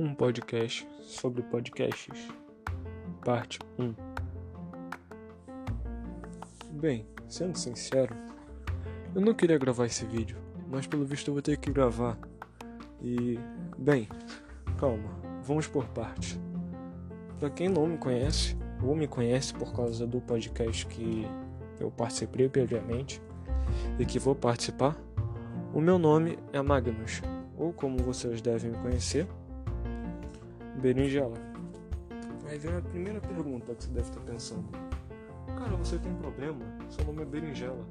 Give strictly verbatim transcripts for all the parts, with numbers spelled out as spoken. Um podcast sobre podcasts, parte um. Bem, sendo sincero, eu não queria gravar esse vídeo, mas pelo visto eu vou ter que gravar. E, bem, calma, vamos por partes. Pra quem não me conhece, ou me conhece por causa do podcast que eu participei previamente e que vou participar, o meu nome é Magnus, ou como vocês devem me conhecer, Berinjela. Aí vem a primeira pergunta que você deve estar pensando: cara, você tem problema? Seu nome é Berinjela.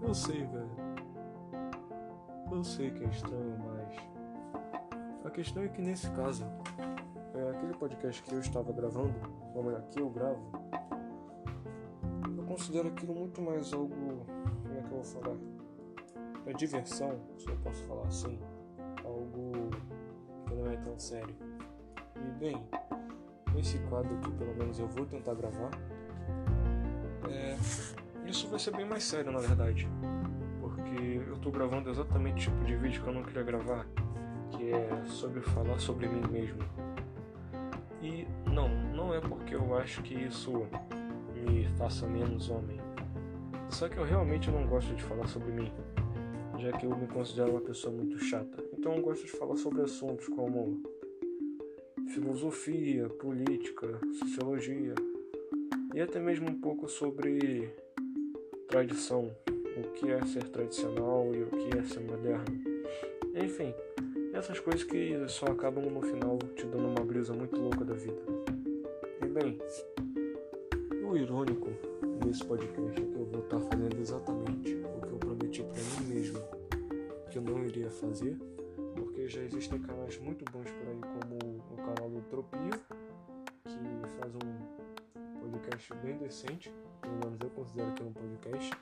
Eu sei, velho. Eu sei que é estranho, mas a questão é que nesse caso, é, aquele podcast que eu estava gravando, como é aqui eu gravo, eu considero aquilo muito mais algo, como é que eu vou falar? É diversão, se eu posso falar assim, algo que não é tão sério. E bem, esse quadro que pelo menos eu vou tentar gravar, é, isso vai ser bem mais sério na verdade, porque eu tô gravando exatamente o tipo de vídeo que eu não queria gravar, que é sobre falar sobre mim mesmo. E não, não é porque eu acho que isso me faça menos homem, só que eu realmente não gosto de falar sobre mim, já que eu me considero uma pessoa muito chata. Então eu gosto de falar sobre assuntos como filosofia, política, sociologia e até mesmo um pouco sobre tradição, o que é ser tradicional e o que é ser moderno. Enfim, essas coisas que só acabam no final te dando uma brisa muito louca da vida. E bem, o irônico desse podcast é que eu vou estar fazendo exatamente o que eu prometi pra mim mesmo que eu não iria fazer, porque já existem canais muito bons por aí, como o canal do Tropio, que faz um podcast bem decente, pelo menos eu considero que é um podcast.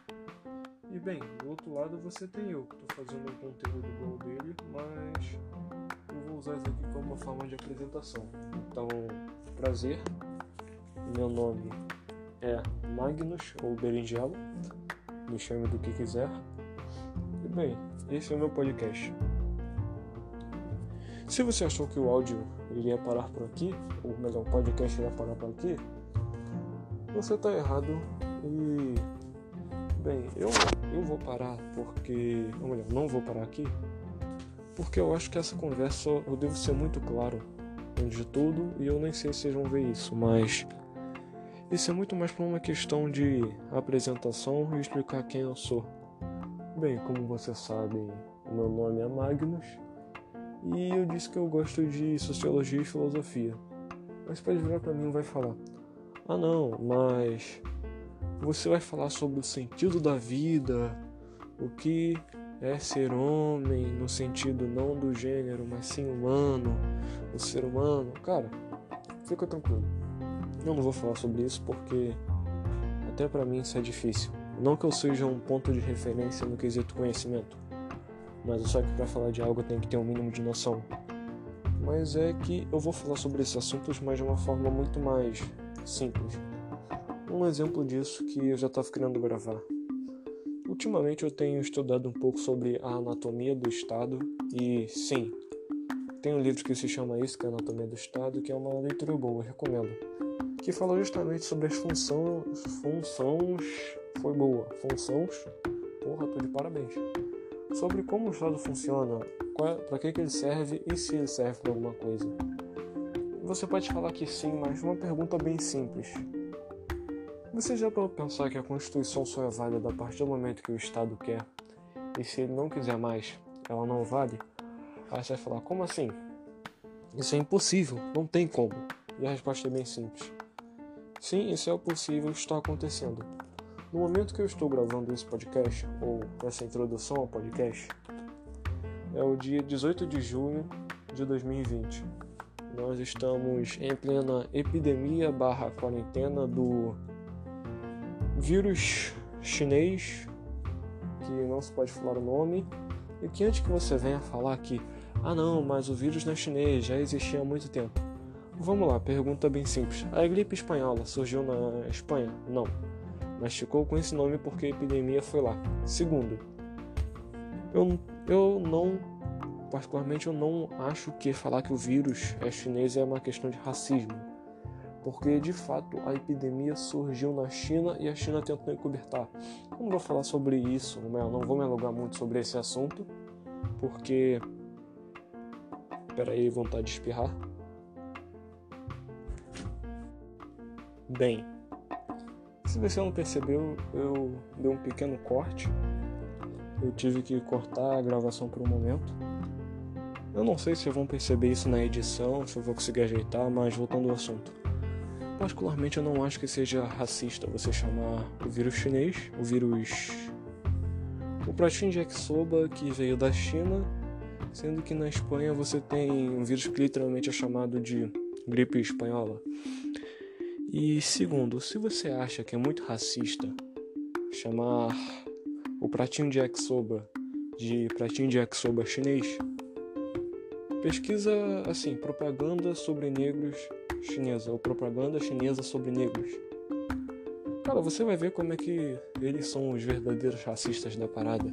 E bem, do outro lado você tem eu, que estou fazendo um conteúdo igual dele, mas eu vou usar isso aqui como uma forma de apresentação. Então, prazer, meu nome é Magnus, ou Berinjela, me chame do que quiser. E bem, esse é o meu podcast. Se você achou que o áudio iria parar por aqui, ou melhor, o podcast iria parar por aqui, você está errado. E bem, eu, eu vou parar porque, ou melhor, não vou parar aqui, porque eu acho que essa conversa eu devo ser muito claro antes de tudo, e eu nem sei se vocês vão ver isso, mas isso é muito mais para uma questão de apresentação e explicar quem eu sou. Bem, como vocês sabem, meu nome é Magnus e eu disse que eu gosto de sociologia e filosofia. Mas pode virar para mim e vai falar: ah não, mas você vai falar sobre o sentido da vida, o que é ser homem, no sentido não do gênero, mas sim humano, o ser humano. Cara, fica tranquilo. Eu não vou falar sobre isso porque até pra mim isso é difícil. Não que eu seja um ponto de referência no quesito conhecimento, mas só que pra falar de algo eu tenho que ter um mínimo de noção. Mas é que eu vou falar sobre esses assuntos, mas de uma forma muito mais simples. Um exemplo disso que eu já estava querendo gravar: ultimamente eu tenho estudado um pouco sobre a anatomia do Estado. E sim, tem um livro que se chama isso, que é Anatomia do Estado, que é uma leitura boa, eu recomendo, que fala justamente sobre as funções, funções, foi boa, funções, porra, tô de parabéns, sobre como o Estado funciona, qual, pra que, que ele serve e se ele serve pra alguma coisa. Você pode falar que sim, mas uma pergunta bem simples: você já parou pra pensar que a Constituição só é válida a partir do momento que o Estado quer, e se ele não quiser mais, ela não vale? Aí você vai falar: como assim? Isso é impossível, não tem como. E a resposta é bem simples. Sim, isso é possível, está acontecendo. No momento que eu estou gravando esse podcast, ou essa introdução ao podcast, é o dia dezoito de junho de dois mil e vinte. Nós estamos em plena epidemia barra quarentena do vírus chinês, que não se pode falar o nome, e que antes que você venha falar que ah não, mas o vírus não é chinês, já existia há muito tempo. Vamos lá, pergunta bem simples. A gripe espanhola surgiu na Espanha? Não. Mas ficou com esse nome porque a epidemia foi lá. Segundo, eu, eu não particularmente eu não acho que falar que o vírus é chinês é uma questão de racismo, porque de fato a epidemia surgiu na China e a China tentou encobertar. Eu não vou falar sobre isso, não vou me alongar muito sobre esse assunto, porque... Peraí, vontade de espirrar. Bem, se você não percebeu, eu dei um pequeno corte. Eu tive que cortar a gravação por um momento. Eu não sei se vão perceber isso na edição, se eu vou conseguir ajeitar, mas voltando ao assunto. Particularmente eu não acho que seja racista você chamar o vírus chinês, o vírus... o pratinho de yakisoba que veio da China, sendo que na Espanha você tem um vírus que literalmente é chamado de gripe espanhola. E segundo, se você acha que é muito racista chamar... o pratinho de yakisoba, de pratinho de yakisoba chinês, pesquisa, assim, propaganda sobre negros chinesa, ou propaganda chinesa sobre negros. Cara, você vai ver como é que eles são os verdadeiros racistas da parada.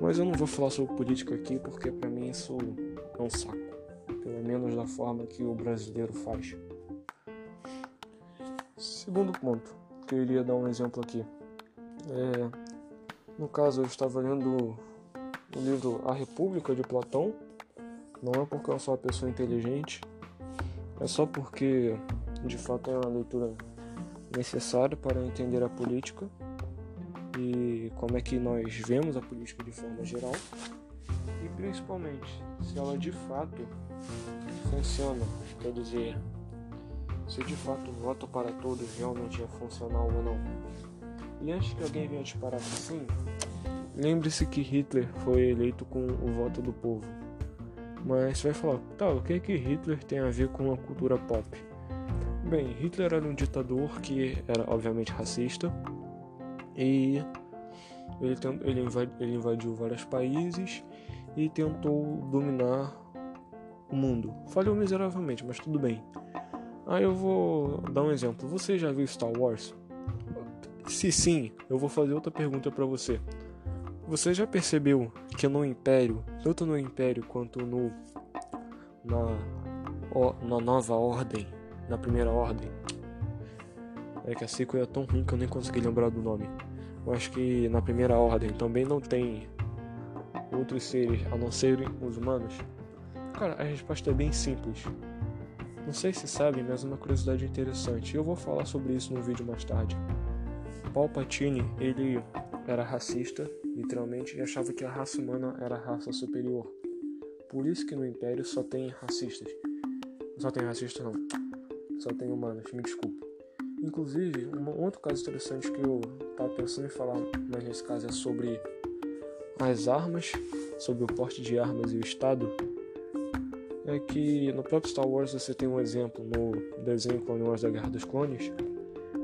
Mas eu não vou falar sobre política aqui, porque pra mim isso é um saco. Pelo menos da forma que o brasileiro faz. Segundo ponto, que eu iria dar um exemplo aqui. É... No caso, eu estava lendo o livro A República, de Platão. Não é porque eu sou uma pessoa inteligente, é só porque, de fato, é uma leitura necessária para entender a política e como é que nós vemos a política de forma geral. E, principalmente, se ela, de fato, funciona. Quer dizer, se, de fato, o voto para todos realmente é funcional ou não. E antes que alguém venha te parar assim, lembre-se que Hitler foi eleito com o voto do povo. Mas você vai falar, tá, o que é que Hitler tem a ver com a cultura pop? Bem, Hitler era um ditador que era obviamente racista. E ele, tent... ele, invadiu... ele invadiu vários países e tentou dominar o mundo. Falhou miseravelmente, mas tudo bem. Aí eu vou dar um exemplo. Você já viu Star Wars? Se sim, eu vou fazer outra pergunta pra você. Você já percebeu que no Império, tanto no Império quanto no na, o, na Nova Ordem, na Primeira Ordem, é que a sequel é tão ruim que eu nem consegui lembrar do nome. Eu acho que na Primeira Ordem também não tem outros seres a não serem os humanos? Cara, a resposta é bem simples. Não sei se sabem, mas é uma curiosidade interessante. Eu vou falar sobre isso no vídeo mais tarde. Palpatine, ele era racista, literalmente, e achava que a raça humana era a raça superior. Por isso que no Império só tem racistas. Só tem racistas não. Só tem humanos, me desculpe. Inclusive, um outro caso interessante que eu estava pensando em falar, mas nesse caso é sobre as armas, sobre o porte de armas e o Estado, é que no próprio Star Wars você tem um exemplo no desenho Clone Wars da Guerra dos Clones,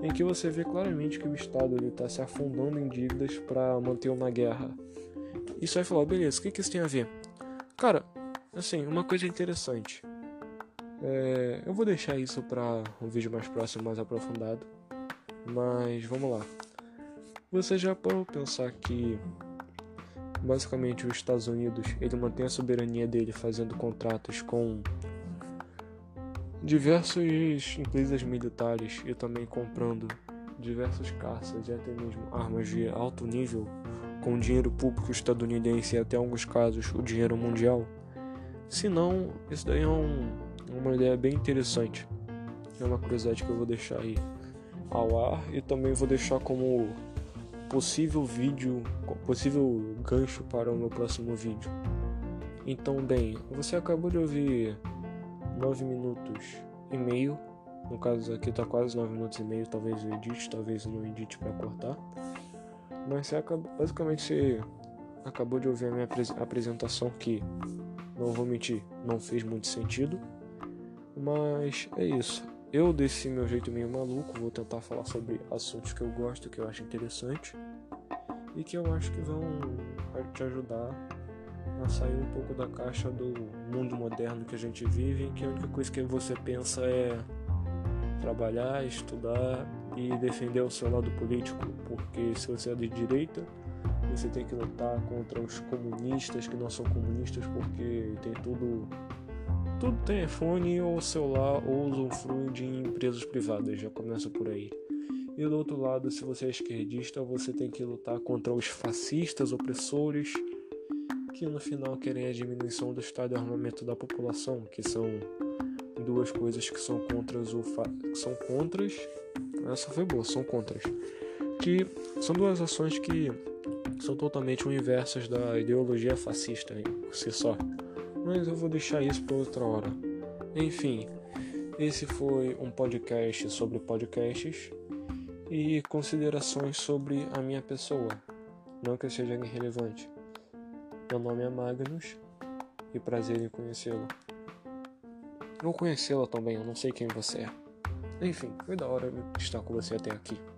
em que você vê claramente que o Estado está se afundando em dívidas para manter uma guerra. E você vai falar, beleza, o que, que isso tem a ver? Cara, assim, uma coisa interessante. É, eu vou deixar isso para um vídeo mais próximo, mais aprofundado. Mas vamos lá. Você já parou pensar que basicamente os Estados Unidos, ele mantém a soberania dele fazendo contratos com... diversas empresas militares e também comprando diversos caças e até mesmo armas de alto nível com dinheiro público estadunidense e até em alguns casos o dinheiro mundial? Se não, isso daí é um, uma ideia bem interessante. É uma curiosidade que eu vou deixar aí ao ar e também vou deixar como possível vídeo, possível gancho para o meu próximo vídeo. Então, bem, você acabou de ouvir... nove minutos e meio, no caso aqui tá quase nove minutos e meio, talvez eu edite, talvez eu não edite pra cortar, mas você acaba, basicamente você acabou de ouvir a minha apres, apresentação que, não vou mentir, não fez muito sentido, mas é isso, eu desse meu jeito meio maluco, vou tentar falar sobre assuntos que eu gosto, que eu acho interessante, e que eu acho que vão te ajudar a sair um pouco da caixa do mundo moderno que a gente vive, em que a única coisa que você pensa é trabalhar, estudar e defender o seu lado político, porque se você é de direita, você tem que lutar contra os comunistas que não são comunistas, porque tem tudo, tudo tem iPhone ou celular ou usufrui de empresas privadas, já começa por aí. E do outro lado, se você é esquerdista, você tem que lutar contra os fascistas opressores que no final querem a diminuição do estado de armamento da população, que são duas coisas que são contras o fa... são contras essa foi boa, são contras que são duas ações que são totalmente inversas da ideologia fascista por si só, mas eu vou deixar isso para outra hora. Enfim, esse foi um podcast sobre podcasts e considerações sobre a minha pessoa, não que seja irrelevante. Meu nome é Magnus e prazer em conhecê-lo. Ou conhecê-la também, eu não sei quem você é. Enfim, foi da hora estar com você até aqui.